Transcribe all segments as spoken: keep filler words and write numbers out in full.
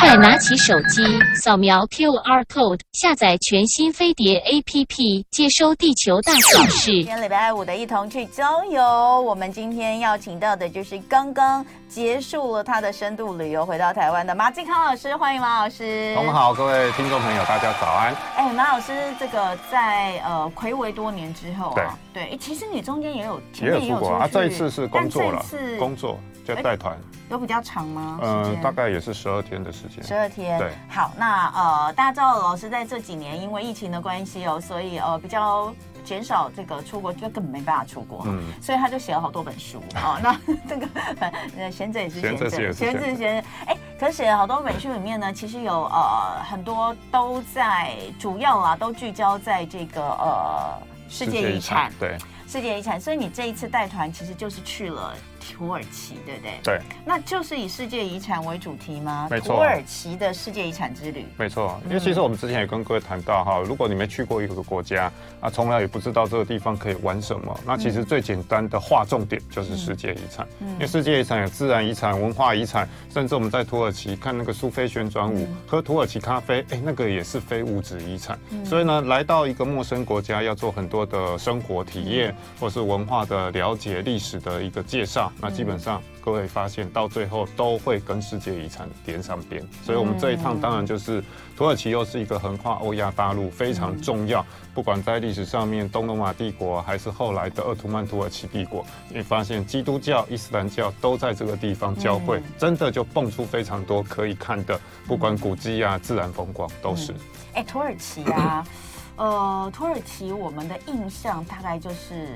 快拿起手机，扫描 Q R code， 下载全新飞碟 A P P， 接收地球大小事。今天礼拜五的一同去郊游，我们今天要请到的就是刚刚结束了他的深度旅游回到台湾的马继康老师，欢迎马老师。我们好，各位听众朋友，大家早安。哎、欸，马老师，这个在呃睽违多年之后啊，对，对，其实你中间也有也有出国啊，这一次是工作了，工作。就带团、欸、有比较长吗？呃，大概也是十二天的时间。十二天，对。好，那呃，大家知道老师在这几年因为疫情的关系哦，所以呃比较减少这个出国，就根本没办法出国，嗯、所以他就写了好多本书哦。那这个呃贤者也是贤者，贤者贤者，哎、欸，可是写了好多本书里面呢，其实有呃很多都在主要啦，都聚焦在这个呃世界遗产，对。世界遗产，所以你这一次带团其实就是去了土耳其，对不对？对，那就是以世界遗产为主题吗？没错，土耳其的世界遗产之旅。没错，因为其实我们之前也跟各位谈到哈，如果你没去过一个国家啊，从来也不知道这个地方可以玩什么，那其实最简单的划重点就是世界遗产，嗯、因为世界遗产有自然遗产、文化遗产，甚至我们在土耳其看那个苏菲旋转舞、嗯、喝土耳其咖啡，哎，那个也是非物质遗产。嗯、所以呢，来到一个陌生国家，要做很多的生活体验。嗯或是文化的了解、历史的一个介绍，那基本上各位发现到最后都会跟世界遗产连上边，所以我们这一趟当然就是土耳其又是一个横跨欧亚大陆非常重要，不管在历史上面东罗马帝国还是后来的鄂图曼土耳其帝国，你发现基督教、伊斯兰教都在这个地方交汇，真的就蹦出非常多可以看的，不管古迹啊、自然风光都是。哎、嗯欸，土耳其啊。呃，土耳其我们的印象大概就是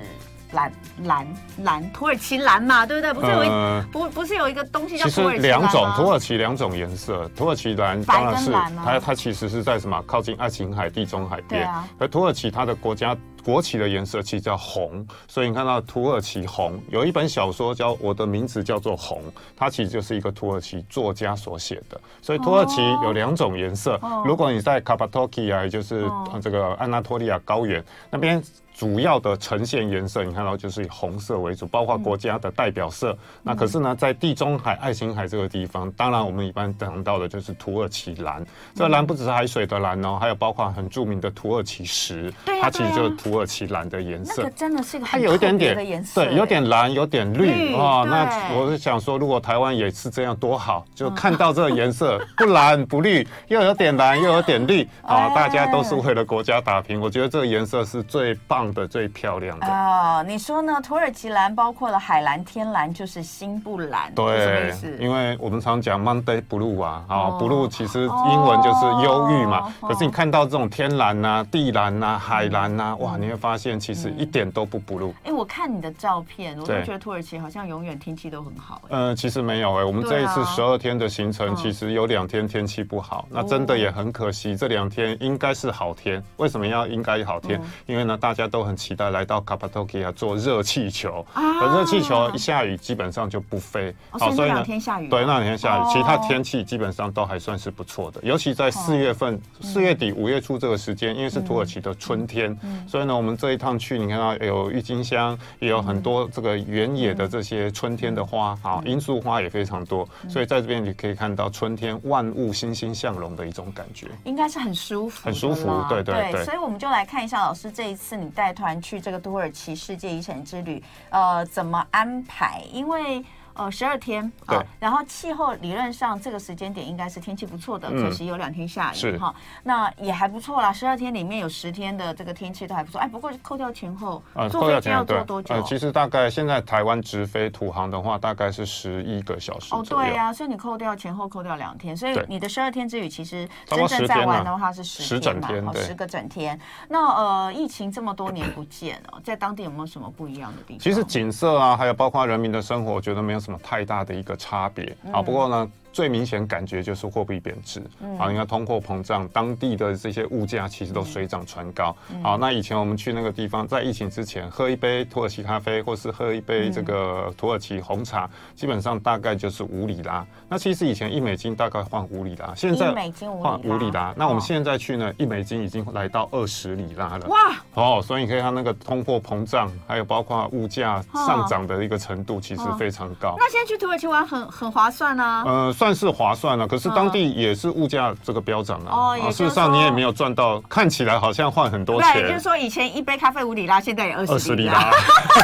蓝蓝蓝，土耳其蓝嘛，对不对？不是有一、呃、不不是有一个东西叫土耳其蓝吗？其实两种土耳其两种颜色，土耳其蓝当然是白跟蓝、啊、它它其实是在什么靠近爱琴海、地中海边，啊、而土耳其它的国家。国旗的颜色其实叫红，所以你看到土耳其红，有一本小说叫《我的名字叫做红》，它其实就是一个土耳其作家所写的。所以土耳其有两种颜色，哦、如果你在卡帕多奇亚，就是这个安纳托利亚高原、哦、那边主要的呈现颜色，你看到就是以红色为主，包括国家的代表色。嗯、那可是呢，在地中海、爱琴海这个地方，当然我们一般谈到的就是土耳其蓝。这蓝不只是海水的蓝哦，还有包括很著名的土耳其石，对啊、它其实就是土耳其蓝的颜色。那个真的是一个很特别的颜色，它有一点点，对，有点蓝，有点绿啊、哦。那我是想说，如果台湾也是这样多好，就看到这个颜色，嗯、不蓝不绿，又有点蓝又有点绿啊、哦，大家都是为了国家打拼。我觉得这个颜色是最棒。最漂亮的啊、哦！你说呢？土耳其蓝包括了海蓝、天蓝，就是新布蓝，对，什么意思？因为我们常讲 Monday Blue 啊，啊、哦哦、，Blue 其实英文就是忧郁嘛。哦、可是你看到这种天蓝啊、地蓝啊、海蓝啊，嗯、哇，你会发现其实一点都不 Blue。哎、嗯欸，我看你的照片，我就觉得土耳其好像永远天气都很好、欸。呃，其实没有哎、欸，我们这一次十二天的行程，其实有两天天气不好，嗯、那真的也很可惜。这两天应该是好天，为什么要应该好天？嗯、因为呢，大家。都很期待来到卡帕多奇亚做热气球，可热气球一下雨基本上就不飞，好，所以那两天下雨，对，那两天下雨，其他天气基本上都还算是不错的，尤其在四月份、四月底、五月初这个时间，因为是土耳其的春天，所以呢，我们这一趟去，你看到有郁金香，也有很多这个原野的这些春天的花，啊，罂粟花也非常多，所以在这边你可以看到春天万物欣欣向荣的一种感觉，应该是很舒服，很舒服，对对对，所以我们就来看一下老师这一次你带。带团去这个土耳其世界遗产之旅，呃，怎么安排？因为呃十二天，对、哦，然后气候理论上这个时间点应该是天气不错的，嗯、可惜有两天下雨哈、哦，那也还不错啦。十二天里面有十天的这个天气都还不错，哎，不过扣掉前后，呃、坐飞机要坐多久、呃？其实大概现在台湾直飞土航的话，大概是十一个小时左右。哦，对呀、啊，所以你扣掉前后扣掉两天，所以你的十二天之旅其实真正在玩的话是十天嘛，十个整天。那呃，疫情这么多年不见哦，在当地有没有什么不一样的地方？其实景色啊，还有包括人民的生活，我觉得没有什么太大的一个差别、嗯、啊，不过呢。最明显感觉就是货币贬值、嗯、啊，你看通货膨胀，当地的这些物价其实都水涨船高、嗯、啊。那以前我们去那个地方，在疫情之前，喝一杯土耳其咖啡，或是喝一杯这个土耳其红茶，嗯、基本上大概就是五里拉。那其实以前一美金大概换五里拉，现在换五里拉。那我们现在去呢，一美金已经来到二十里拉了。哇！哦，所以你可以看那个通货膨胀，还有包括物价上涨的一个程度，其实非常高。哦哦、那现在去土耳其玩很很划算啊。呃。算是划算了、啊，可是当地也是物价这个飙涨了、啊哦啊，事实上你也没有赚到，看起来好像换很多钱。对，就是说以前一杯咖啡五里拉，现在也二十里拉，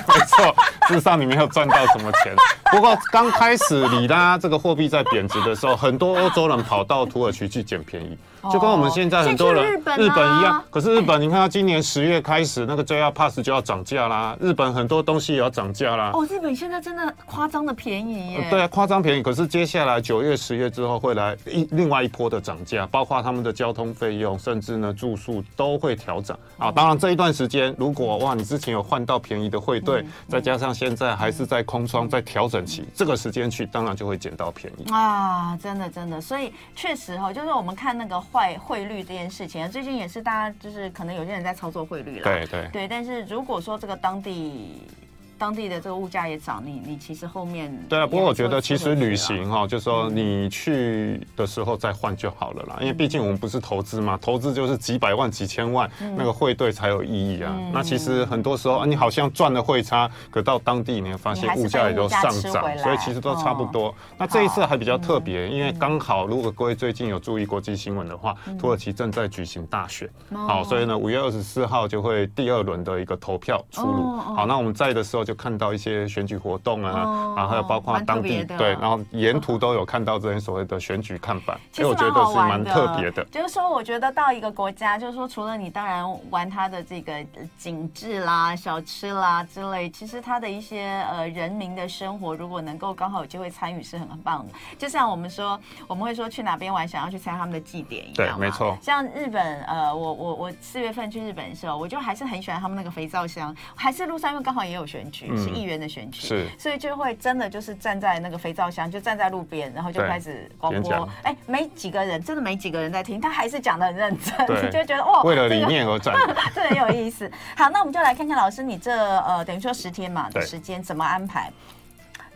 没错，事实上你没有赚到什么钱。不过刚开始里拉这个货币在贬值的时候，很多欧洲人跑到土耳其去捡便宜，就跟我们现在很多人、哦、日本、啊、日本一样。可是日本，你看到今年十月开始，那个 J R Pass 就要涨价啦，日本很多东西也要涨价啦。哦，日本现在真的夸张的便宜耶。对啊，夸张便宜。可是接下来九月、十月之后会来一另外一波的涨价，包括他们的交通费用，甚至呢住宿都会调涨啊。当然这一段时间，如果哇你之前有换到便宜的汇兑、嗯嗯，再加上现在还是在空窗在调整期，这个时间去当然就会捡到便宜啊！真的真的，所以确实哈、哦，就是我们看那个坏汇率这件事情，最近也是大家就是可能有些人在操作汇率了，对对对，但是如果说这个当地。当地的这个物价也涨，你你其实后面对啊，不过我觉得其实旅行哈、哦，就是说你去的时候再换就好了啦，嗯、因为毕竟我们不是投资嘛，投资就是几百万、几千万、嗯、那个汇兑才有意义啊、嗯。那其实很多时候、啊、你好像赚了汇差，可到当地你会发现物价也都上涨，所以其实都差不多。嗯、那这一次还比较特别，嗯、因为刚好如果各位最近有注意国际新闻的话、嗯，土耳其正在举行大选，嗯、好，所以呢五月二十四号就会第二轮的一个投票出炉、哦哦。好，那我们在的时候就。就看到一些选举活动啊，哦、然后还有包括当地对，然后沿途都有看到这些所谓的选举看板，所以我觉得是蛮特别的。就是说，我觉得到一个国家，就是说，除了你当然玩它的这个景致啦、小吃啦之类，其实它的一些呃人民的生活，如果能够刚好有机会参与，是很很棒的。就像我们说，我们会说去哪边玩，想要去参加他们的祭典一样，对，没错。像日本，呃，我我我四月份去日本的时候，我就还是很喜欢他们那个肥皂箱，还是路上因为刚好也有选举。是议员的选举、嗯，所以就会真的就是站在那个肥皂箱，就站在路边，然后就开始广播。哎、欸，没几个人，真的没几个人在听，他还是讲得很认真，你就觉得哇，为了理念而战，这很有意思。好，那我们就来看看老师，你这呃等于说十天嘛的时间怎么安排？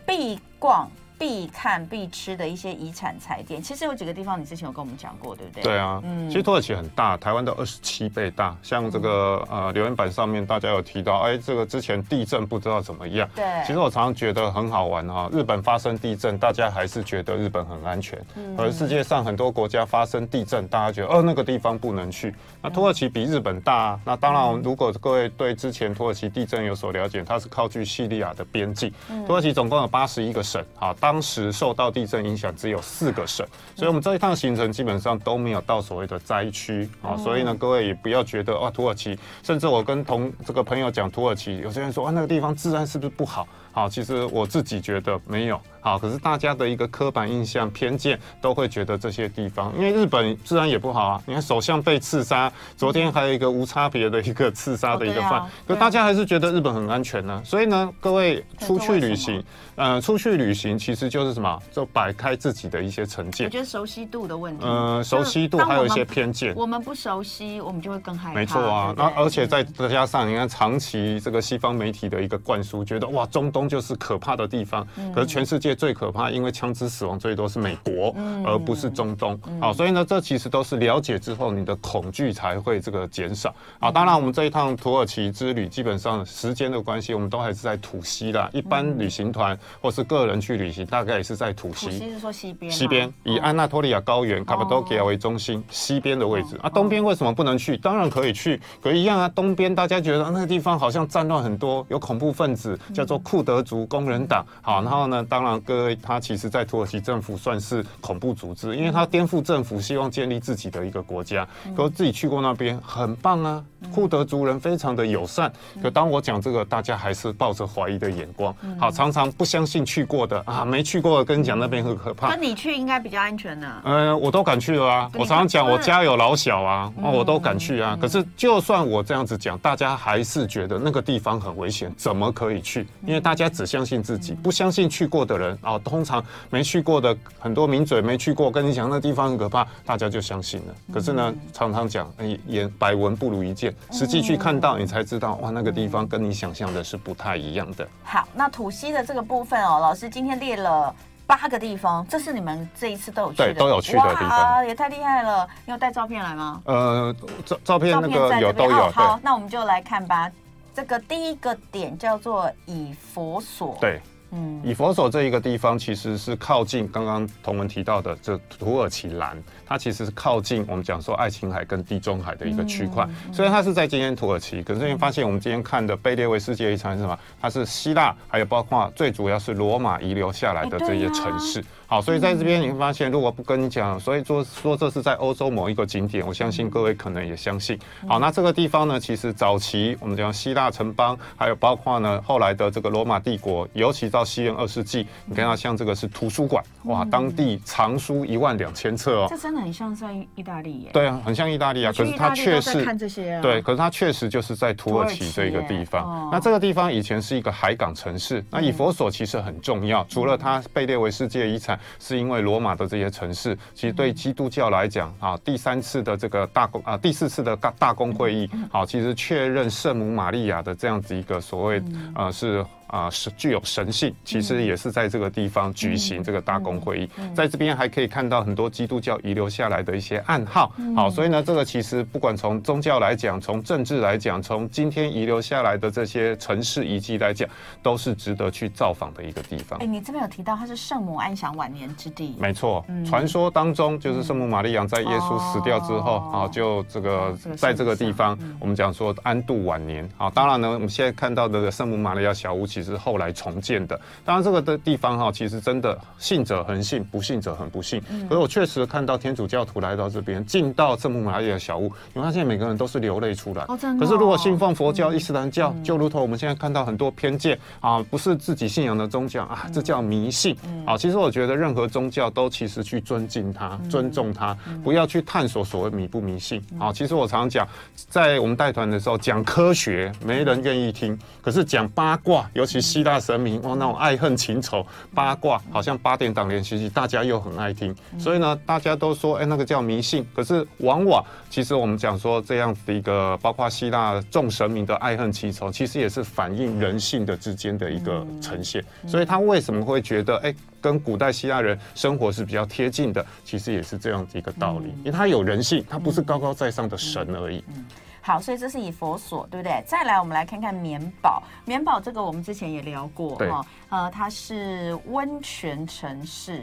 必逛。必看必吃的一些遗产踩点，其实有几个地方你之前有跟我们讲过，对不对？对啊，嗯、其实土耳其很大，台湾的二十七倍大。像这个、嗯、呃留言板上面大家有提到，哎，这个之前地震不知道怎么样。对，其实我常常觉得很好玩啊、哦，日本发生地震，大家还是觉得日本很安全，嗯、而世界上很多国家发生地震，大家觉得哦那个地方不能去。那土耳其比日本大、啊，那当然如果各位对之前土耳其地震有所了解，它是靠近叙利亚的边境，嗯、土耳其总共有八十一个省啊。当时受到地震影响只有四个省，所以我们这一趟行程基本上都没有到所谓的灾区、嗯啊、所以呢，各位也不要觉得、啊、土耳其，甚至我跟同这个朋友讲土耳其，有些人说、啊、那个地方治安是不是不好？好，其实我自己觉得没有好，可是大家的一个刻板印象偏见都会觉得这些地方，因为日本治安也不好啊。你看首相被刺杀，昨天还有一个无差别的一个刺杀的一个犯、哦啊，可大家还是觉得日本很安全呢、啊。所以呢，各位出去旅行，呃，出去旅行其实就是什么？就摆开自己的一些成见。我觉得熟悉度的问题，呃，熟悉度还有一些偏见。我们不熟悉，我们就会更害怕。没错啊，那而且再加上你看长期这个西方媒体的一个灌输，觉得哇中东。就是可怕的地方，可是全世界最可怕，因为枪支死亡最多是美国，嗯、而不是中东、嗯啊。所以呢，这其实都是了解之后，你的恐惧才会这个减少、啊。当然，我们这一趟土耳其之旅，基本上时间的关系，我们都还是在土西啦。一般旅行团或是个人去旅行，大概也是在土西。土西是说西边。西边以安纳托利亚高原、卡帕多吉亚为中心，西边的位置。啊，东边为什么不能去？当然可以去，可一样啊。东边大家觉得那个地方好像战乱很多，有恐怖分子，叫做库德。族工人党，好，然后呢？当然，各位，他其实，在土耳其政府算是恐怖组织，因为他颠覆政府，希望建立自己的一个国家。可自己去过那边，很棒啊！库德族人非常的友善。可当我讲这个，大家还是抱着怀疑的眼光，好，常常不相信去过的啊，没去过的跟你讲那边很可怕。那你去应该比较安全呢、啊。呃，我都敢去了啊！我常常讲，我家有老小啊，哦，我都敢去啊。可是，就算我这样子讲，大家还是觉得那个地方很危险，怎么可以去？因为大家。只相信自己，不相信去过的人啊。通常没去过的很多名嘴没去过，跟你讲那地方很可怕，大家就相信了。可是呢，常常讲，哎，也百闻不如一见，实际去看到你才知道，哇，那个地方跟你想象的是不太一样的。好，那土西的这个部分哦，老师今天列了。八个地方，这是你们这一次都有去的，对，都有去的地方，也太厉害了！你有带照片来吗？呃，照照片那个有都有、哦。好，那我们就来看吧。这个第一个点叫做以佛所，对，嗯，以佛手这一个地方其实是靠近刚刚同文提到的这土耳其蓝，它其实是靠近我们讲说爱琴海跟地中海的一个区块。嗯、虽然它是在今天土耳其，可是你发现我们今天看的被列为世界遗产是什么？它是希腊，还有包括最主要是罗马遗留下来的这些城市。哎对啊、好，所以在这边你会发现，如果不跟你讲，所以说说这是在欧洲某一个景点，我相信各位可能也相信。好，那这个地方呢，其实早期我们讲希腊城邦，还有包括呢后来的这个罗马帝国，尤其到西元二世纪，你看到像这个是图书馆，哇，当地藏书一万两千册哦，这真的很像在意大利耶。对啊，很像意大利啊，可是它确实看这些啊，对，可是它确实就是在土耳其这个地方。哦、那这个地方以前是一个海港城市，那以佛所其实很重要，嗯、除了它被列为世界遗产，是因为罗马的这些城市，其实对基督教来讲啊，第三次的这个大公啊，第四次的大公会议，好、啊，其实确认圣母玛利亚的这样子一个所谓啊、呃、是。啊、呃，具有神性，其实也是在这个地方举行这个大公会议。嗯嗯嗯、在这边还可以看到很多基督教遗留下来的一些暗号。嗯、好，所以呢，这个其实不管从宗教来讲，从政治来讲，从今天遗留下来的这些城市遗迹来讲，都是值得去造访的一个地方。哎、欸，你这边有提到它是圣母安详晚年之地，没错。传、嗯、说当中就是圣母玛利亚在耶稣死掉之后，啊、哦，就这个在这个地方，嗯、我们讲说安度晚年。好，当然呢，我们现在看到的圣母玛利亚小屋，其实后来重建的，当然这个的地方哈，其实真的信者恒信，不信者很不信。嗯、可是我确实看到天主教徒来到这边，进到圣母玛利亚小屋，你发现每个人都是流泪出来。哦哦、可是如果信奉佛教、嗯、伊斯兰教，就如同我们现在看到很多偏见啊，不是自己信仰的宗教啊，这叫迷信。嗯、啊，其实我觉得任何宗教都其实去尊敬它、嗯、尊重它，不要去探索所谓迷不迷信。啊，其实我常讲，在我们带团的时候讲科学，没人愿意听；可是讲八卦，有尤其希腊神明，哇，那种爱恨情仇八卦，好像八点档连续剧，大家又很爱听。嗯、所以呢，大家都说，哎、欸，那个叫迷信。可是往往，其实我们讲说这样子的一个，包括希腊众神明的爱恨情仇，其实也是反映人性的之间的一个呈现。嗯、所以他为什么会觉得，哎、欸，跟古代希腊人生活是比较贴近的？其实也是这样的一个道理，嗯、因为他有人性，他不是高高在上的神而已。嗯嗯嗯好，所以这是以佛所，对不对？再来，我们来看看棉堡。棉堡这个我们之前也聊过，哈、哦，呃，它是温泉城市。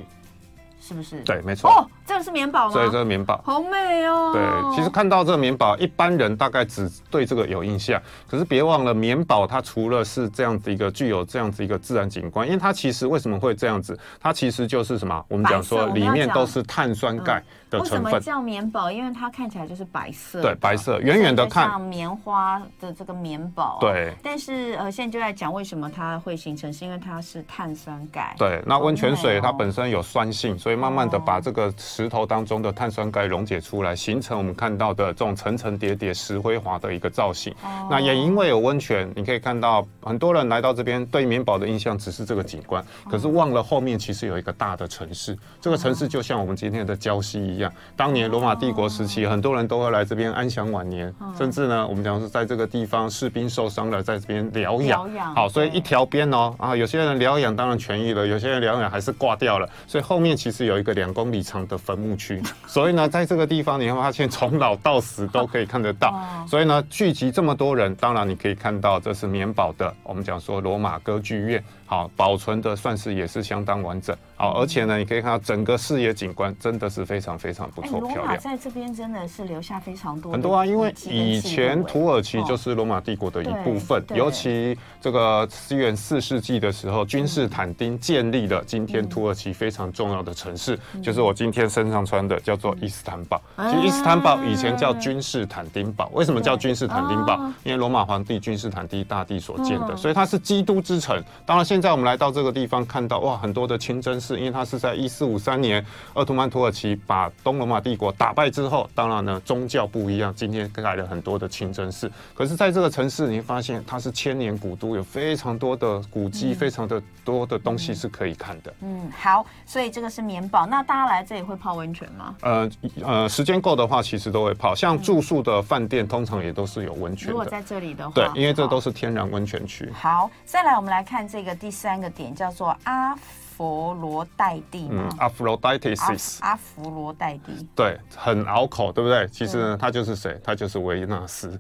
是不是？对，没错。哦，这个是棉堡吗？对，这个棉堡好美哦。对，其实看到这个棉堡，一般人大概只对这个有印象。可是别忘了，棉堡它除了是这样子一个具有这样子一个自然景观，因为它其实为什么会这样子？它其实就是什么？我们讲说里面都是碳酸钙的成分。为什么叫棉堡？因为它看起来就是白色。对，白色，远远的看像棉花的这个棉堡、啊。对。但是呃，现在就在讲为什么它会形成，是因为它是碳酸钙。对，那温泉水它本身有酸性，所以所以慢慢的把这个石头当中的碳酸钙溶解出来，形成我们看到的这种层层叠叠石灰华的一个造型。Oh. 那也因为有温泉，你可以看到很多人来到这边对棉堡的印象只是这个景观，可是忘了后面其实有一个大的城市。这个城市就像我们今天的礁溪一样，当年罗马帝国时期，很多人都会来这边安享晚年， oh. 甚至呢，我们讲是在这个地方士兵受伤了，在这边疗养。好，所以一条边哦，啊，有些人疗养当然痊愈了，有些人疗养还是挂掉了，所以后面其实。有一个两公里长的坟墓区，所以呢，在这个地方你会发现从老到死都可以看得到。所以呢，聚集这么多人，当然你可以看到这是棉堡的，我们讲说罗马歌剧院，好保存的算是也是相当完整。好，而且呢，你可以看到整个视野景观真的是非常非常不错，漂亮。罗马在这边真的是留下非常多很多啊，因为以前土耳其就是罗马帝国的一部分，尤其这个西元四世纪的时候，君士坦丁建立了今天土耳其非常重要的城市。是，就是我今天身上穿的，叫做伊斯坦堡。其实伊斯坦堡以前叫君士坦丁堡，为什么叫君士坦丁堡？因为罗马皇帝君士坦丁大帝所建的，所以它是基督之城。当然，现在我们来到这个地方，看到哇，很多的清真寺，因为它是在一四五三年鄂图曼土耳其把东罗马帝国打败之后，当然呢，宗教不一样，今天盖了很多的清真寺。可是，在这个城市，你会发现它是千年古都，有非常多的古迹，非常的多的东西是可以看的。嗯，好，所以这个是棉。那大家来这里会泡温泉吗？呃呃，时间够的话，其实都会泡。像住宿的饭店，通常也都是有温泉的。如果在这里的话，对，因为这都是天然温泉区。好，再来我们来看这个第三个点，叫做阿佛罗代蒂嘛。嗯 ，Aphroditesis。阿佛罗代蒂。对，很拗口，对不对？其实呢，他就是谁？他就是维纳斯。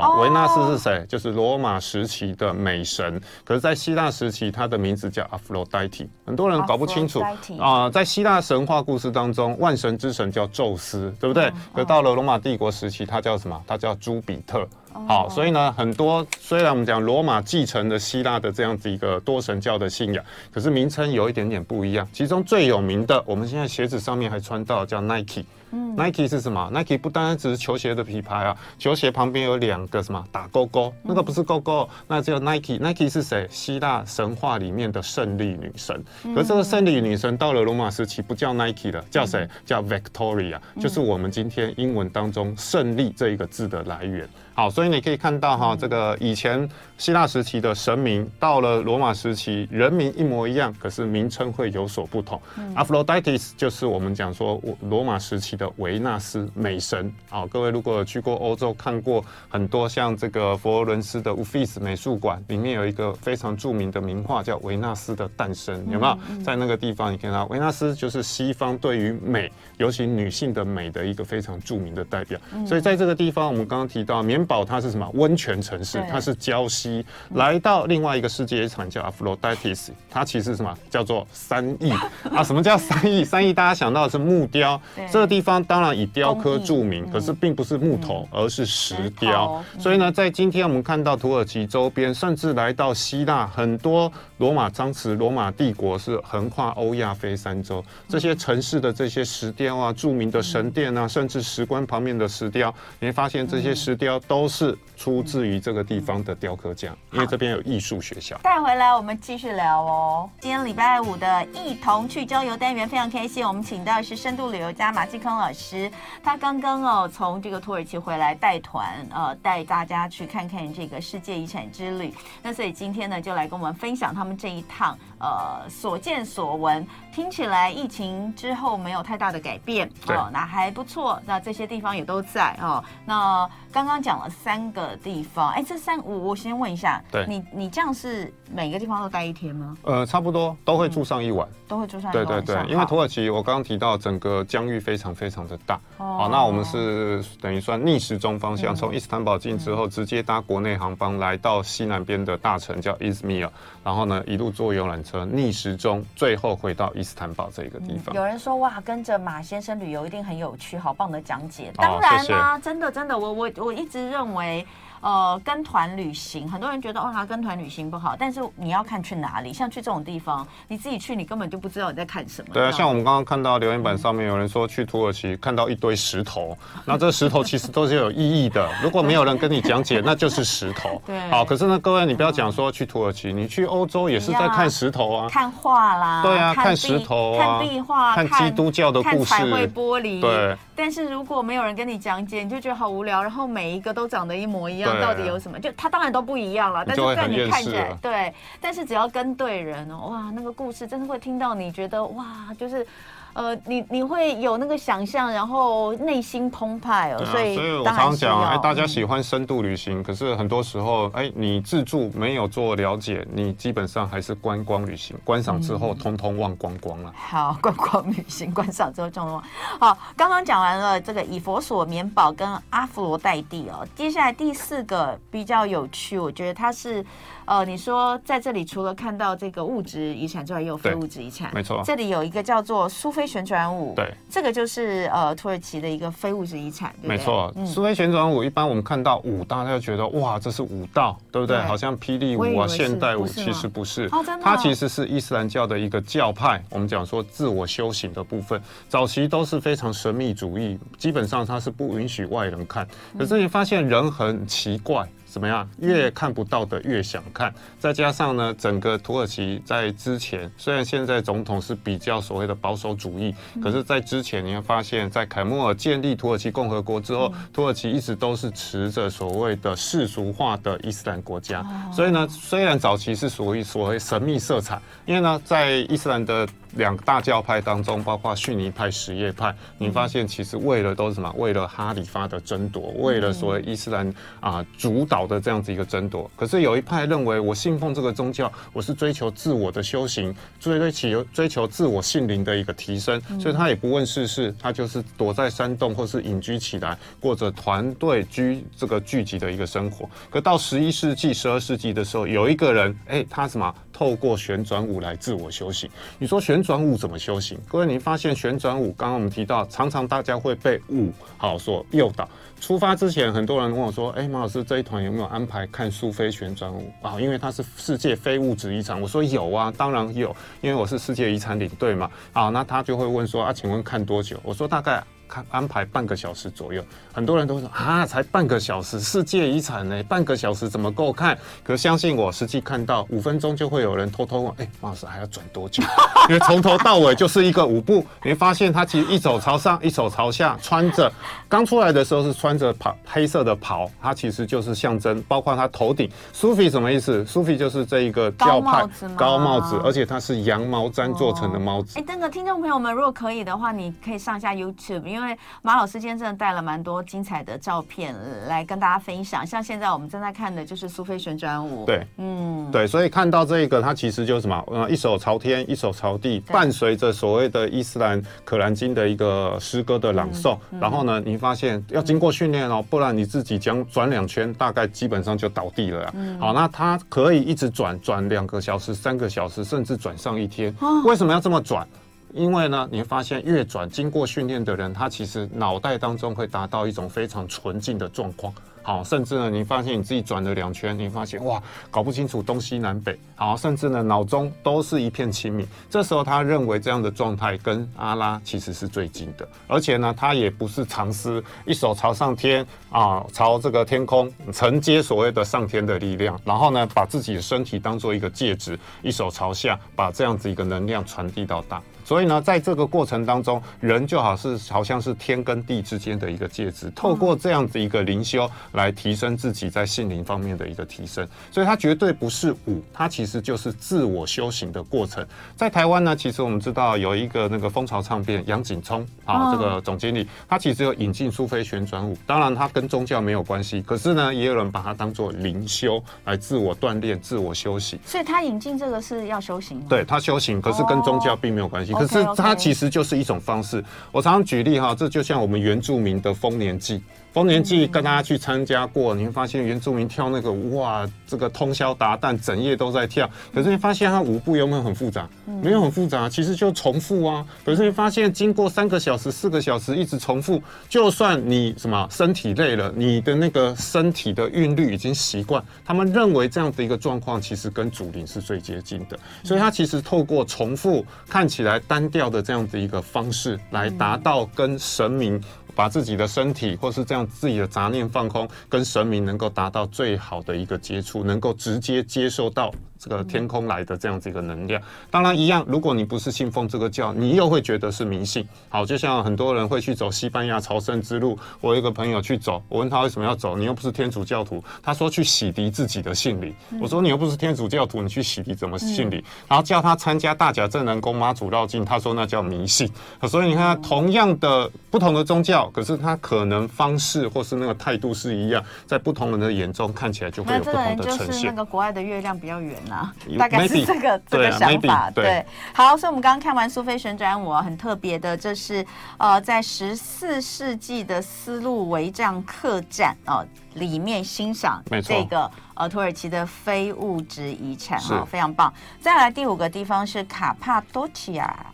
好，维纳斯是谁？就是罗马时期的美神。可是，在希腊时期，她的名字叫阿弗洛戴蒂。很多人搞不清楚啊、呃，在希腊神话故事当中，万神之神叫宙斯，对不对？嗯、可到了罗马帝国时期，他叫什么？他叫朱比特。好，所以呢，很多虽然我们讲罗马继承了希腊的这样子一个多神教的信仰，可是名称有一点点不一样。其中最有名的，我们现在鞋子上面还穿到叫 Nike。嗯、Nike 是什么 ？Nike 不单单只是球鞋的品牌啊，球鞋旁边有两个什么打勾勾，那个不是勾勾，那叫 Nike。Nike 是谁？希腊神话里面的胜利女神。可是这个胜利女神到了罗马时期不叫 Nike 了，叫谁？叫 Victoria， 就是我们今天英文当中胜利这一个字的来源。好，所以你可以看到哈，这个以前希腊时期的神明到了罗马时期，人名一模一样，可是名称会有所不同。阿弗洛戴蒂斯就是我们讲说罗马时期的维纳斯美神啊、哦，各位如果去过欧洲看过很多像这个佛罗伦斯的 Uffizi 美术馆，里面有一个非常著名的名画叫《维纳斯的诞生》，有没有？在那个地方你看到维纳斯就是西方对于美，尤其女性的美的一个非常著名的代表。所以在这个地方，我们刚刚提到棉堡它是什么温泉城市，它是礁溪。来到另外一个世界遗产叫阿弗洛戴蒂斯，它其实是什么叫做三义啊？什么叫三义？三义大家想到的是木雕，这个地方。当然以雕刻著名，可是并不是木头，嗯、而是石雕。嗯、所以呢，在今天我们看到土耳其周边，甚至来到希腊，很多罗马当时罗马帝国是横跨欧亚非三洲，这些城市的这些石雕啊，著名的神殿啊，甚至石棺旁边的石雕，你会发现这些石雕都是出自于这个地方的雕刻家，因为这边有艺术学校。带回来我们继续聊哦。今天礼拜五的一同去郊游单元非常开心，我们请到的是深度旅游家马继康老师，他刚刚哦从这个土耳其回来带团，呃，带大家去看看这个世界遗产之旅。那所以今天呢，就来跟我们分享他们这一趟呃所见所闻。听起来疫情之后没有太大的改变，哦，那还不错。那这些地方也都在哦。那刚刚讲了三个地方，哎，这三我我先问一下，对，你你这样是每个地方都待一天吗？呃，差不多都会住上一晚，嗯、都会住上一晚。对对对，因为土耳其我刚刚提到整个疆域非常非常。非常的大，好、哦哦，那我们是等于算逆时钟方向，从、嗯、伊斯坦堡进之后，直接搭国内航班来到西南边的大城叫伊兹密尔，然后呢一路坐游览车逆时钟，最后回到伊斯坦堡这个地方。嗯、有人说哇，跟着马先生旅游一定很有趣，好棒的讲解。当然啦、啊哦，真的真的，我我我一直认为。呃，跟团旅行，很多人觉得哦，他跟团旅行不好，但是你要看去哪里。像去这种地方，你自己去，你根本就不知道你在看什么。对啊，像我们刚刚看到留言板上面有人说去土耳其看到一堆石头，那这石头其实都是有意义的。如果没有人跟你讲解，那就是石头。对。好，可是呢，各位你不要讲说去土耳其，你去欧洲也是在看石头啊，看画啦，对啊，看石头啊，看壁画，看基督教的故事，彩绘玻璃。对。但是如果没有人跟你讲解，你就觉得好无聊，然后每一个都长得一模一样。到底有什么？就它当然都不一样了，但是在你看起来，对，但是只要跟对人哦，哇，那个故事真的会听到，你觉得哇，就是。呃，你你会有那个想象，然后内心澎湃哦，所以、啊、所以我常讲，哎，大家喜欢深度旅行，嗯、可是很多时候，哎，你自助没有做了解，你基本上还是观光旅行，观赏之后、嗯、通通忘光光了。好，观光旅行，观赏之后通通忘。好，刚刚讲完了这个以佛所、棉堡跟阿弗罗戴蒂哦，接下来第四个比较有趣，我觉得它是。呃，你说在这里除了看到这个物质遗产之外，也有非物质遗产，没错。这里有一个叫做苏菲旋转舞，对，这个就是呃土耳其的一个非物质遗产，对对没错。嗯、苏菲旋转舞一般我们看到舞，大家就觉得哇，这是舞蹈，对不对？对好像霹雳舞啊、现代舞，其实不是，哦、它其实是伊斯兰教的一个教派。我们讲说自我修行的部分，早期都是非常神秘主义，基本上它是不允许外人看。可是你发现人很奇怪。怎么样？越看不到的越想看，再加上呢，整个土耳其在之前，虽然现在总统是比较所谓的保守主义，可是，在之前你会发现，在凯末尔建立土耳其共和国之后，土耳其一直都是持着所谓的世俗化的伊斯兰国家。所以呢，虽然早期是属于所谓神秘色彩，因为呢，在伊斯兰的两大教派当中，包括逊尼派、什叶派，你发现其实为了都是什么？为了哈里发的争夺，为了所谓伊斯兰啊、呃、主导的这样子一个争夺。可是有一派认为，我信奉这个宗教，我是追求自我的修行，追求追求自我性灵的一个提升，所以他也不问世事，他就是躲在山洞或是隐居起来，过着团队居这个聚集的一个生活。可到十一世纪、十二世纪的时候，有一个人，哎、欸，他什么？透过旋转舞来自我修行。你说旋转舞怎么修行？各位，你发现旋转舞，刚刚我们提到，常常大家会被舞好所诱导。出发之前，很多人跟我说：“哎、欸，马老师，这一团有没有安排看苏菲旋转舞啊？因为它是世界非物质遗产。”我说：“有啊，当然有，因为我是世界遗产领队嘛。”啊，那他就会问说：“啊，请问看多久？”我说：“大概。”安排半个小时左右，很多人都说啊，才半个小时，世界遗产呢、欸，半个小时怎么够看？可相信我，实际看到五分钟就会有人偷偷问，哎、欸，马老师还要转多久？因为从头到尾就是一个舞步，你会发现他其实一手朝上，一手朝下，穿着刚出来的时候是穿着黑色的袍，它其实就是象征，包括他头顶 Sufi 什么意思 ？Sufi 就是这一个教派高帽子，高帽子，而且它是羊毛毡做成的帽子。哎、哦，那、欸、个听众朋友们，如果可以的话，你可以上下 YouTube， 因为。因为马老师今天真的带了蛮多精彩的照片来跟大家分享，像现在我们正在看的就是苏菲旋转舞。对，嗯，对，所以看到这个，它其实就是什么？呃，一手朝天，一手朝地，伴随着所谓的伊斯兰可兰经的一个诗歌的朗诵。嗯嗯、然后呢，你发现要经过训练哦，不然你自己讲转两圈，大概基本上就倒地了啦。嗯、好，那它可以一直转，转两个小时、三个小时，甚至转上一天。哦、为什么要这么转？因为呢，你会发现越转经过训练的人，他其实脑袋当中会达到一种非常纯净的状况。好，甚至呢，你发现你自己转了两圈，你发现哇，搞不清楚东西南北。好，甚至呢，脑中都是一片清明。这时候他认为这样的状态跟阿拉其实是最近的，而且呢，他也不是藏私，一手朝上天啊，朝这个天空承接所谓的上天的力量，然后呢，把自己的身体当做一个戒指，一手朝下，把这样子一个能量传递到大。所以呢，在这个过程当中，人就好是好像是天跟地之间的一个介质，透过这样子一个灵修来提升自己在心灵方面的一个提升。所以它绝对不是舞，它其实就是自我修行的过程。在台湾呢，其实我们知道有一个那个风潮唱片杨景聪啊，这个总经理，他其实有引进苏菲旋转舞，当然他跟宗教没有关系，可是呢，也有人把它当做灵修来自我锻炼、自我修行。所以他引进这个是要修行，对他修行，可是跟宗教并没有关系。可是它其实就是一种方式。我常常举例哈，这就像我们原住民的丰年祭。丰年祭跟大家去参加过，你会发现原住民跳那个哇，这个通宵达旦，整夜都在跳。可是你发现它舞步有没有很复杂？没有很复杂，其实就重复啊。可是你发现经过三个小时、四个小时一直重复，就算你什么身体累了，你的那个身体的韵律已经习惯。他们认为这样的一个状况其实跟祖灵是最接近的，所以它其实透过重复看起来单调的这样的一个方式，来达到跟神明。把自己的身体或是这样自己的杂念放空，跟神明能够达到最好的一个接触，能够直接接受到这个天空来的这样子一个能量。当然一样，如果你不是信奉这个教，你又会觉得是迷信。好，就像很多人会去走西班牙朝圣之路，我有一个朋友去走，我问他为什么要走，你又不是天主教徒，他说去洗涤自己的心灵。我说你又不是天主教徒，你去洗涤怎么心灵？然后叫他参加大甲镇南宫妈祖绕境，他说那叫迷信。所以你看，同样的不同的宗教，可是他可能方式或是那个态度是一样，在不同人的眼中看起来就会有不同的呈现。那就是那个国外的月亮比较圆啊， maybe, 大概是这个、啊、这个想法。 maybe, 对, 对，好，所以我们刚刚看完苏菲旋转舞，很特别的，这是呃在十四世纪的丝路维帐客栈哦、呃、里面欣赏这个呃土耳其的非物质遗产哈、哦，非常棒。再来第五个地方是卡帕多奇亚，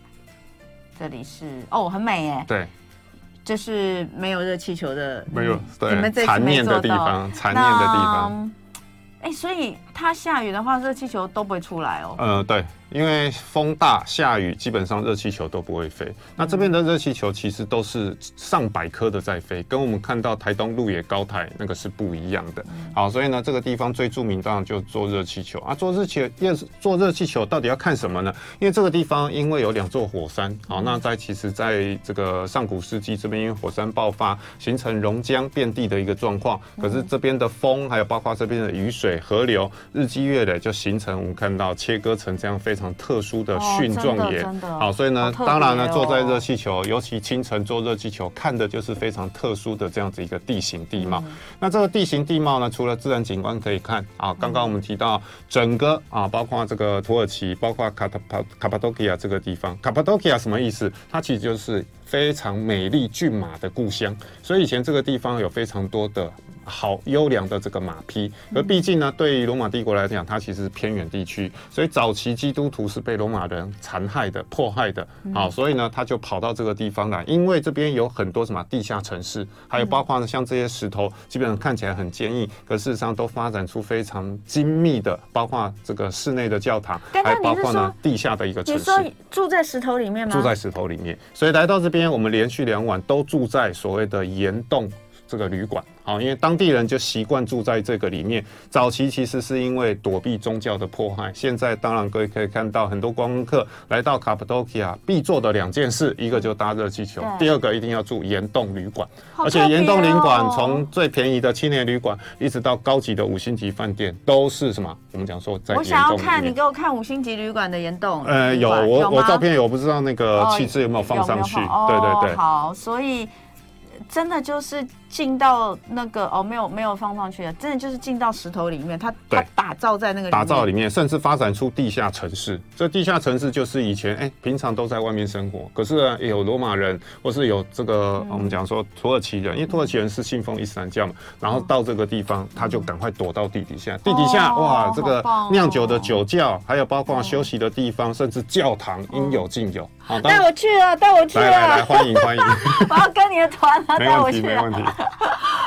这里是哦很美耶，对。就是没有热气球的，没有，对，你们这次没做到，残念的地方，残念的地方。哎，所以它下雨的话，热气球都不会出来哦。嗯、呃，对，因为风大下雨，基本上热气球都不会飞。那这边的热气球其实都是上百颗的在飞，跟我们看到台东鹿野高台那个是不一样的。好，所以呢，这个地方最著名当然就做热气球啊。做热气球，做热气球到底要看什么呢？因为这个地方因为有两座火山，好，那在其实在这个上古世纪这边，因为火山爆发形成熔浆遍地的一个状况，可是这边的风还有包括这边的雨水、河流。日积月累就形成我们看到切割成这样非常特殊的蕈状岩。好，所以呢，当然呢，坐在热气球，尤其清晨坐热气球，看的就是非常特殊的这样子一个地形地貌。那这个地形地貌呢，除了自然景观可以看啊，刚刚我们提到整个啊，包括这个土耳其，包括卡帕卡帕多奇亚这个地方，卡帕多奇亚什么意思？它其实就是非常美丽骏马的故乡，所以以前这个地方有非常多的好优良的这个马匹，而毕竟呢，对于罗马帝国来讲，它其实是偏远地区，所以早期基督徒是被罗马人残害的、迫害的，好，所以呢，他就跑到这个地方来，因为这边有很多什么地下城市，还有包括像这些石头，基本上看起来很坚硬，可事实上都发展出非常精密的，包括这个室内的教堂，还包括呢地下的一个城市。你说住在石头里面吗？住在石头里面，所以来到这边。今天我们连续两晚都住在所谓的岩洞这个旅馆，好，因为当地人就习惯住在这个里面。早期其实是因为躲避宗教的迫害，现在当然各位可以看到很多观光客来到卡帕多奇亚必做的两件事，一个就搭热气球，第二个一定要住岩洞旅馆，哦、而且岩洞旅馆从最便宜的青年旅馆一直到高级的五星级饭店都是什么？我们讲说在岩洞里面。我想要看你给我看五星级旅馆的岩洞。呃，有我有我照片有，我不知道那个气质有没有放上去。哦、对对对，好，所以。真的就是进到那个哦，没有没有放上去的，真的就是进到石头里面，它它打造在那个里面打造里面，甚至发展出地下城市。这地下城市就是以前哎、欸，平常都在外面生活，可是呢有罗马人或是有这个、嗯、我们讲说土耳其人，因为土耳其人是信奉伊斯兰教嘛，然后到这个地方他就赶快躲到地底下，地底下、哦、哇，这个酿酒的酒窖，哦、还有包括休息的地方，嗯、甚至教堂应有尽有。带我去了，带我去了！来来来，欢迎欢迎！我要跟你的团啊，带我去！没问题，没问题。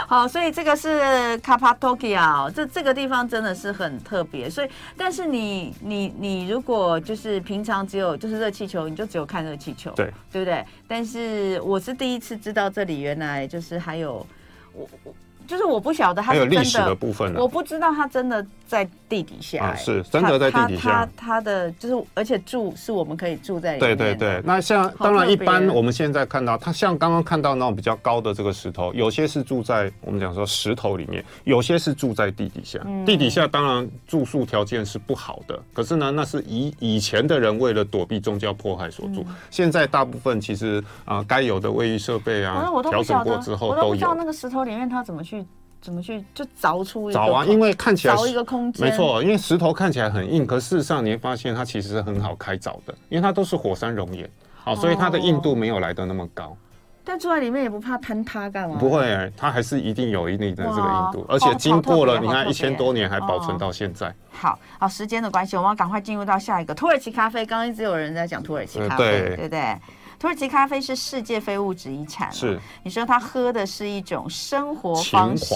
好，所以这个是卡帕多奇亚，这这个地方真的是很特别。所以，但是你你你如果就是平常只有就是热气球，你就只有看热气球，对对不对？但是我是第一次知道这里原来就是还有我我。就是我不晓得它是真的，还有历史的部分、啊、我不知道它真的在地底下、欸啊，是真的在地底下。它的就是，而且住是我们可以住在里面的。对对对，那像当然一般我们现在看到它，像刚刚看到那种比较高的这个石头，有些是住在我们讲说石头里面，有些是住在地底下。嗯、地底下当然住宿条件是不好的，可是呢，那是以以前的人为了躲避宗教迫害所住。嗯、现在大部分其实啊，该、呃、有的卫浴设备啊，调整过之后都有。我都不知道那个石头里面它怎么去。怎么去就凿出一个凿啊？因为看起来凿一个空间，没错，因为石头看起来很硬，可事实上你会发现它其实是很好开凿的，因为它都是火山熔岩，好、哦，所以它的硬度没有来得那么高。但住在里面也不怕坍塌干嘛？不会、欸，它还是一定有一定的这个硬度，而且经过了、哦、你看一千多年还保存到现在。哦、好，好，时间的关系，我们要赶快进入到下一个土耳其咖啡。刚刚一直有人在讲土耳其咖啡，呃、对, 对不对？土耳其咖啡是世界非物质遗产。是，你说他喝的是一种生活方式、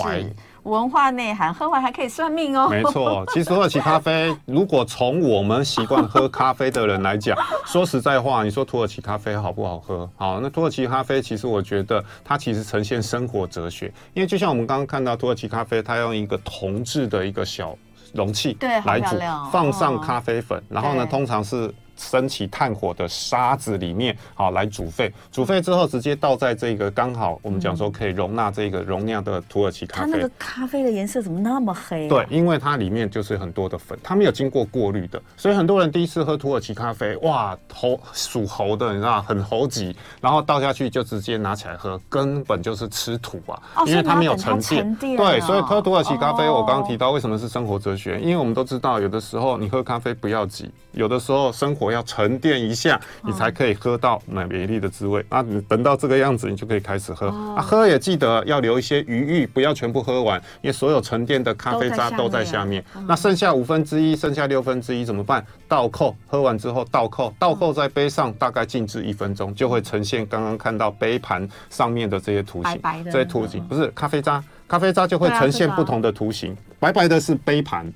文化内涵，喝完还可以算命哦。没错，其实土耳其咖啡，如果从我们习惯喝咖啡的人来讲，说实在话，你说土耳其咖啡好不好喝？好，那土耳其咖啡其实我觉得它其实呈现生活哲学，因为就像我们刚刚看到土耳其咖啡，它用一个铜制的一个小容器来煮，放上咖啡粉，然后呢，通常是。升起炭火的沙子里面，好来煮沸，煮沸之后直接倒在这个刚好我们讲说可以容纳这个容量的土耳其咖啡。它那个咖啡的颜色怎么那么黑、啊？对，因为它里面就是很多的粉，它没有经过过滤的，所以很多人第一次喝土耳其咖啡，哇，猴属猴的，你知道很猴急，然后倒下去就直接拿起来喝，根本就是吃土啊，哦、因为它没有沉淀。对，所以喝土耳其咖啡，我刚刚提到为什么是生活哲学，哦、因为我们都知道，有的时候你喝咖啡不要急，有的时候生活。要沉淀一下，你才可以喝到美丽的滋味。那、啊、等到这个样子，你就可以开始喝。哦、啊，喝也记得要留一些余裕，不要全部喝完，因为所有沉淀的咖啡渣都在下面。嗯、那剩下五分之一，剩下六分之一怎么办？倒扣，喝完之后倒扣，倒扣在杯上，大概静置一分钟，就会呈现刚刚看到杯盘上面的这些图形。白白的这些图形不是咖啡渣，咖啡渣就会呈现不同的图形。啊啊、白白的是杯盘。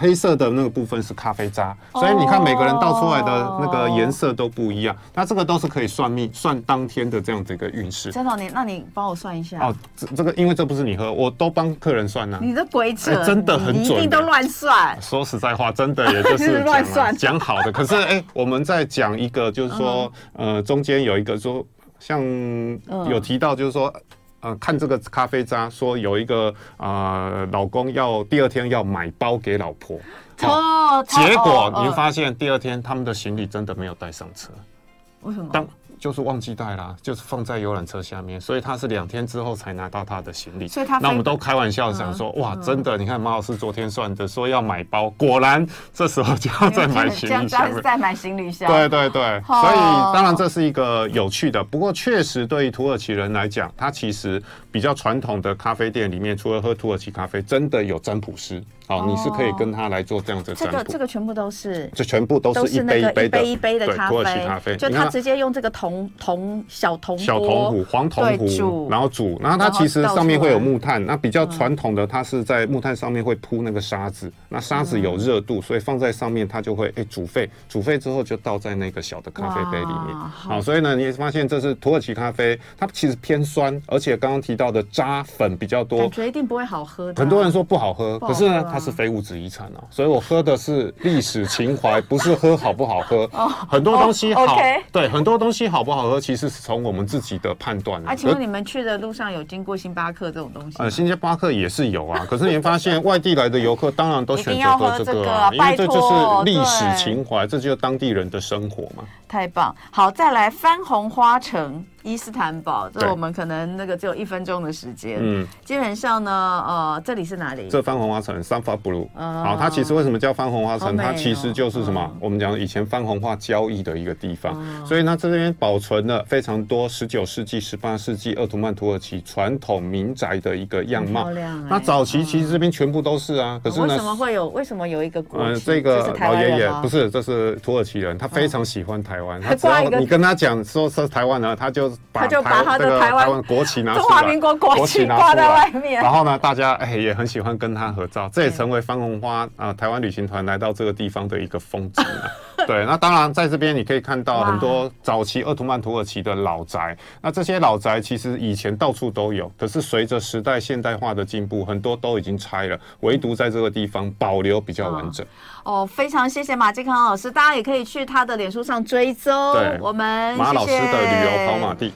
黑色的那个部分是咖啡渣，所以你看每个人倒出来的那个颜色都不一样。哦、那这个都是可以算命、算当天的这样的一个运势。真的，你那你帮我算一下。哦，这这个因为这不是你喝，我都帮客人算啊。你的鬼扯、欸，真的很准，你一定都乱算。说实在话，真的也就是乱算讲好的。可是哎、欸，我们在讲一个，就是说，嗯、呃，中间有一个说，像有提到就是说。嗯呃，看这个咖啡渣，说有一个呃老公要第二天要买包给老婆，哦，结果您发现第二天他们的行李真的没有带上车，为什么？当就是忘记带啦，就是放在游览车下面，所以他是两天之后才拿到他的行李。所以他那我们都开玩笑想说，嗯、哇，真的，你看马老师昨天算的，说要买包，果然这时候就要再买行李箱了，再买行李箱。对对对，哦、所以当然这是一个有趣的，不过确实对于土耳其人来讲，他其实比较传统的咖啡店里面，除了喝土耳其咖啡，真的有占卜师。好、哦，你是可以跟他来做这样的占卜。这个这个全部都是，这全部都是一杯一杯的，一杯一杯的咖啡，土耳其咖啡。就他直接用这个铜铜小铜锅、小铜壶、黄铜壶，然后煮。然后它其实上面会有木炭。那比较传统的，它是在木炭上面会铺那个沙子。嗯、那沙子有热度，所以放在上面它就会哎煮沸。煮沸之后就倒在那个小的咖啡杯里面。好，所以呢，你发现这是土耳其咖啡，它其实偏酸，而且刚刚提到的渣粉比较多，感觉一定不会好喝的、啊。很多人说不好喝，可是呢。它是非物质遗产哦，所以我喝的是历史情怀，不是喝好不好喝。哦、很多东西好，哦 okay、对，很多东西好不好喝，其实是从我们自己的判断。啊，请问你们去的路上有经过星巴克这种东西？呃，星巴克也是有啊，可是你们发现外地来的游客当然都选择喝这个、啊，因为这就是历史情怀，这就是当地人的生活嘛。太棒！好，再来番红花城。伊斯坦堡，这我们可能那个只有一分钟的时间。嗯，基本上呢，呃，这里是哪里？这番红花城 Sanfarburu 好，它其实为什么叫番红花城？它其实就是什么？嗯、我们讲以前番红花交易的一个地方，嗯、所以它这边保存了非常多十九世纪、十八世纪鄂图曼土耳其传统民宅的一个样貌。漂亮、欸。那早期其实这边全部都是啊，可是呢，嗯、为什么会有？为什么有一个国旗？嗯，这个老爷爷不是，这是土耳其人，他非常喜欢台湾。嗯、他只要你跟他讲说是台湾呢，他就。他就把他的台湾国旗拿出来，中华民国国旗挂在外面。然后呢，大家、欸、也很喜欢跟他合照，这也成为番红花、呃、台湾旅行团来到这个地方的一个风景、啊。对，那当然在这边你可以看到很多早期鄂图曼土耳其的老宅。那这些老宅其实以前到处都有，可是随着时代现代化的进步，很多都已经拆了，唯独在这个地方保留比较完整。哦，非常谢谢马继康老师，大家也可以去他的脸书上追踪我们马老师的旅游跑马地。